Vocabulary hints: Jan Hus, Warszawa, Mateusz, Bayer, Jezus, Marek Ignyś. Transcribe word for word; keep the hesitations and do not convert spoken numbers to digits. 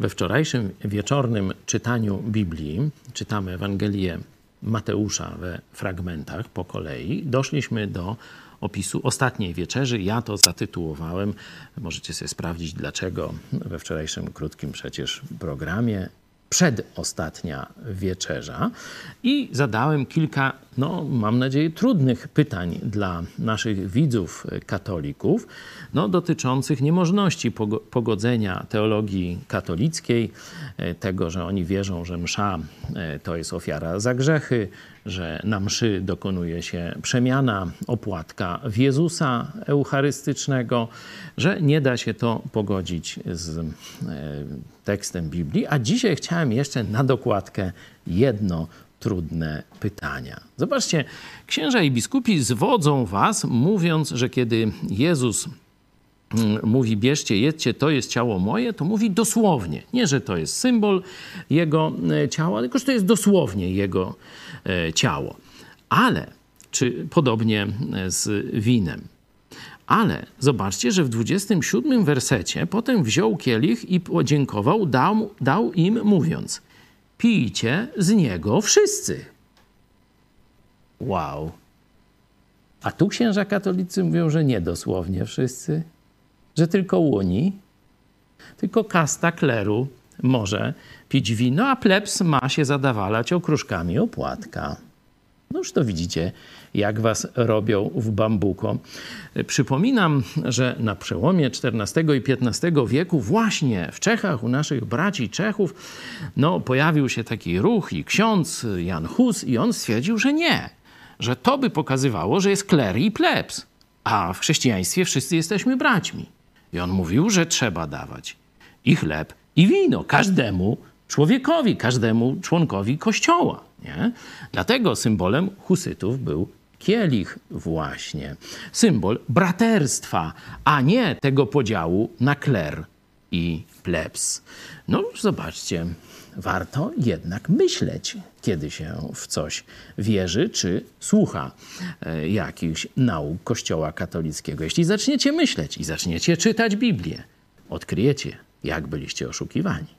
We wczorajszym wieczornym czytaniu Biblii, czytamy Ewangelię Mateusza we fragmentach po kolei, doszliśmy do opisu ostatniej wieczerzy. Ja to zatytułowałem, możecie sobie sprawdzić dlaczego, we wczorajszym krótkim przecież programie, Przedostatnia wieczerza, i zadałem kilka, no mam nadzieję, trudnych pytań dla naszych widzów katolików, no, dotyczących niemożności pogodzenia teologii katolickiej, tego, że oni wierzą, że msza to jest ofiara za grzechy, że na mszy dokonuje się przemiana, opłatka w Jezusa eucharystycznego, że nie da się to pogodzić z tekstem Biblii. A dzisiaj chciałem jeszcze na dokładkę jedno trudne pytania. Zobaczcie, księża i biskupi zwodzą was, mówiąc, że kiedy Jezus mówi bierzcie, jedzcie, to jest ciało moje, to mówi dosłownie. Nie, że to jest symbol jego ciała, tylko że to jest dosłownie jego ciało. Ale, czy podobnie z winem. Ale zobaczcie, że w dwudziestym siódmym wersecie potem wziął kielich i podziękował, dał, dał im mówiąc: pijcie z niego wszyscy. Wow. A tu księża katolicy mówią, że nie dosłownie wszyscy, że tylko łoni, tylko kasta kleru może pić wino, a plebs ma się zadawalać okruszkami opłatka. No już to widzicie, jak was robią w bambuko. Przypominam, że na przełomie czternastego i piętnastego wieku właśnie w Czechach, u naszych braci Czechów, no, pojawił się taki ruch i ksiądz Jan Hus, i on stwierdził, że nie, że to by pokazywało, że jest kler i plebs, a w chrześcijaństwie wszyscy jesteśmy braćmi. I on mówił, że trzeba dawać i chleb, i wino każdemu człowiekowi, każdemu członkowi Kościoła. Nie? Dlatego symbolem husytów był kielich właśnie. Symbol braterstwa, a nie tego podziału na kler i plebs. No zobaczcie, warto jednak myśleć, kiedy się w coś wierzy czy słucha jakichś nauk Kościoła katolickiego. Jeśli zaczniecie myśleć i zaczniecie czytać Biblię, odkryjecie, jak byliście oszukiwani.